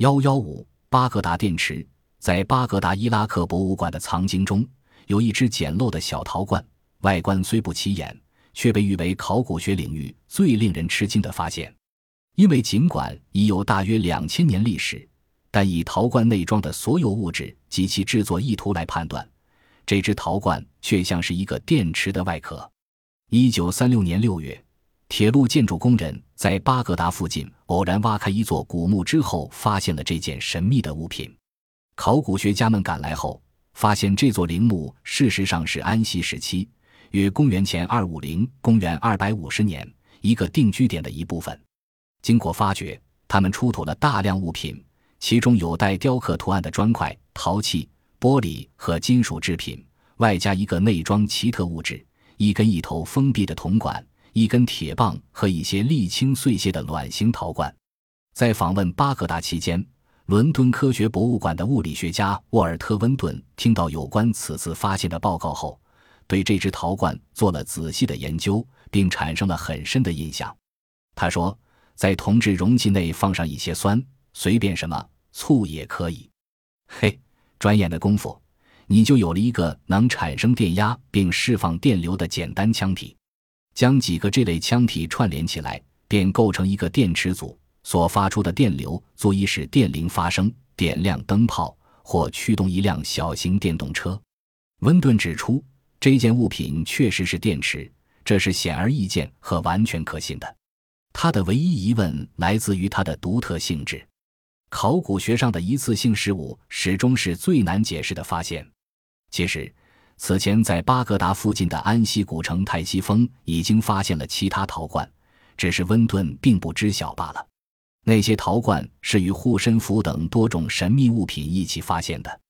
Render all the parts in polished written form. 115巴格达电池。在巴格达伊拉克博物馆的藏经中，有一只简陋的小陶罐，外观虽不起眼，却被誉为考古学领域最令人吃惊的发现。因为尽管已有大约2000年历史，但以陶罐内装的所有物质及其制作意图来判断，这只陶罐却像是一个电池的外壳。1936年6月，铁路建筑工人在巴格达附近偶然挖开一座古墓之后，发现了这件神秘的物品。考古学家们赶来后，发现这座陵墓事实上是安息时期，约公元前250、公元250年，一个定居点的一部分。经过发掘，他们出土了大量物品，其中有带雕刻图案的砖块、陶器、玻璃和金属制品，外加一个内装奇特物质，一根一头封闭的铜管，一根铁棒和一些沥青碎屑的卵形陶罐。在访问巴格达期间，伦敦科学博物馆的物理学家沃尔特·温顿听到有关此次发现的报告后，对这只陶罐做了仔细的研究，并产生了很深的印象。他说，在铜制容器内放上一些酸，随便什么，醋也可以。嘿，转眼的功夫，你就有了一个能产生电压并释放电流的简单腔体。将几个这类腔体串联起来，便构成一个电池组，所发出的电流足以使电铃发声，点亮灯泡，或驱动一辆小型电动车。温顿指出，这件物品确实是电池，这是显而易见和完全可信的。他的唯一疑问来自于它的独特性质。考古学上的一次性事物始终是最难解释的发现。其实，此前在巴格达附近的安息古城泰西峰已经发现了其他陶罐，只是温顿并不知晓罢了。那些陶罐是与护身符等多种神秘物品一起发现的。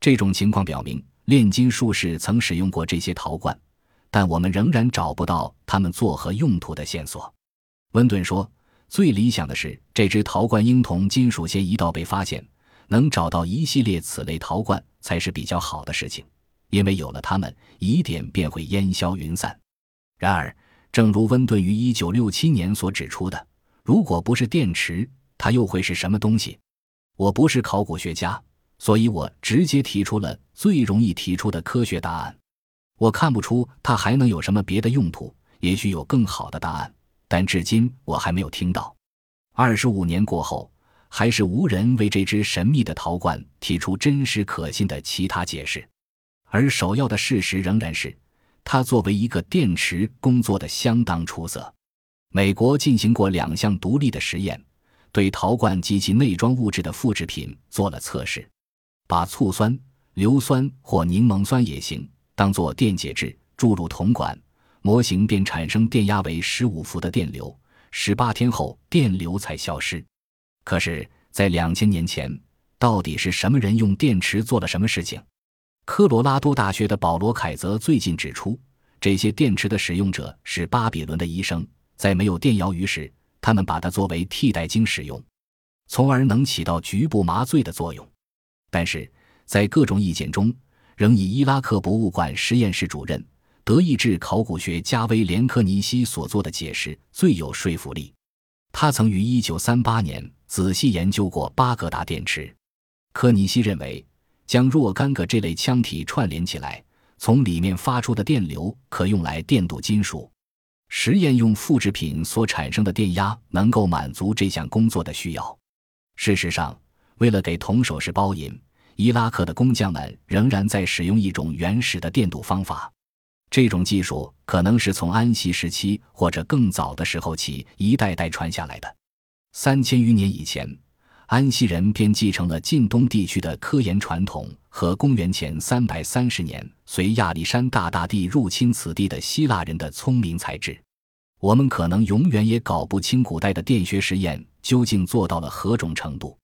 这种情况表明，炼金术士曾使用过这些陶罐，但我们仍然找不到它们作何用途的线索。温顿说，最理想的是这只陶罐应同金属线一道被发现，能找到一系列此类陶罐才是比较好的事情，因为有了它们，疑点便会烟消云散。然而，正如温顿于1967年所指出的，如果不是电池，它又会是什么东西？我不是考古学家，所以我直接提出了最容易提出的科学答案。我看不出它还能有什么别的用途，也许有更好的答案，但至今我还没有听到。25年过后，还是无人为这只神秘的陶罐提出真实可信的其他解释。而首要的事实仍然是，它作为一个电池工作得相当出色。美国进行过两项独立的实验，对陶罐及其内装物质的复制品做了测试，把醋酸、硫酸或柠檬酸也行当作电解质注入铜管，模型便产生电压为15伏的电流，18天后电流才消失。可是，在2000年前，到底是什么人用电池做了什么事情？科罗拉多大学的保罗·凯泽最近指出，这些电池的使用者是巴比伦的医生，在没有电鳐鱼时，他们把它作为替代精使用，从而能起到局部麻醉的作用。但是在各种意见中，仍以伊拉克博物馆实验室主任、德意志考古学家威廉·科尼西所做的解释最有说服力。他曾于1938年仔细研究过巴格达电池。科尼西认为，将若干个这类腔体串联起来，从里面发出的电流可用来电镀金属。实验用复制品所产生的电压能够满足这项工作的需要。事实上，为了给铜首饰包银，伊拉克的工匠们仍然在使用一种原始的电镀方法。这种技术可能是从安息时期或者更早的时候起一代代传下来的。3000余年以前，安息人便继承了近东地区的科研传统，和公元前330年随亚历山大大帝入侵此地的希腊人的聪明才智。我们可能永远也搞不清古代的电学实验究竟做到了何种程度。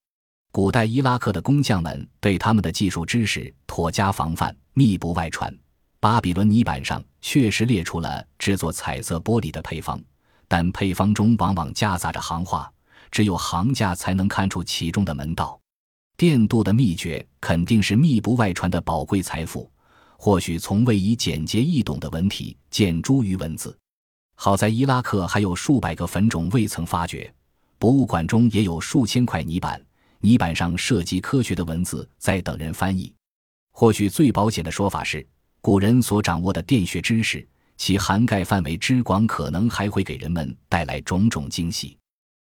古代伊拉克的工匠们对他们的技术知识妥加防范，密不外传。巴比伦泥板上确实列出了制作彩色玻璃的配方，但配方中往往夹杂着行话，只有行家才能看出其中的门道。电镀的秘诀肯定是密不外传的宝贵财富，或许从未以简洁易懂的文体见诸于文字。好在伊拉克还有数百个坟冢未曾发掘，博物馆中也有数千块泥板，泥板上涉及科学的文字在等人翻译。或许最保险的说法是，古人所掌握的电学知识，其涵盖范围之广可能还会给人们带来种种惊喜。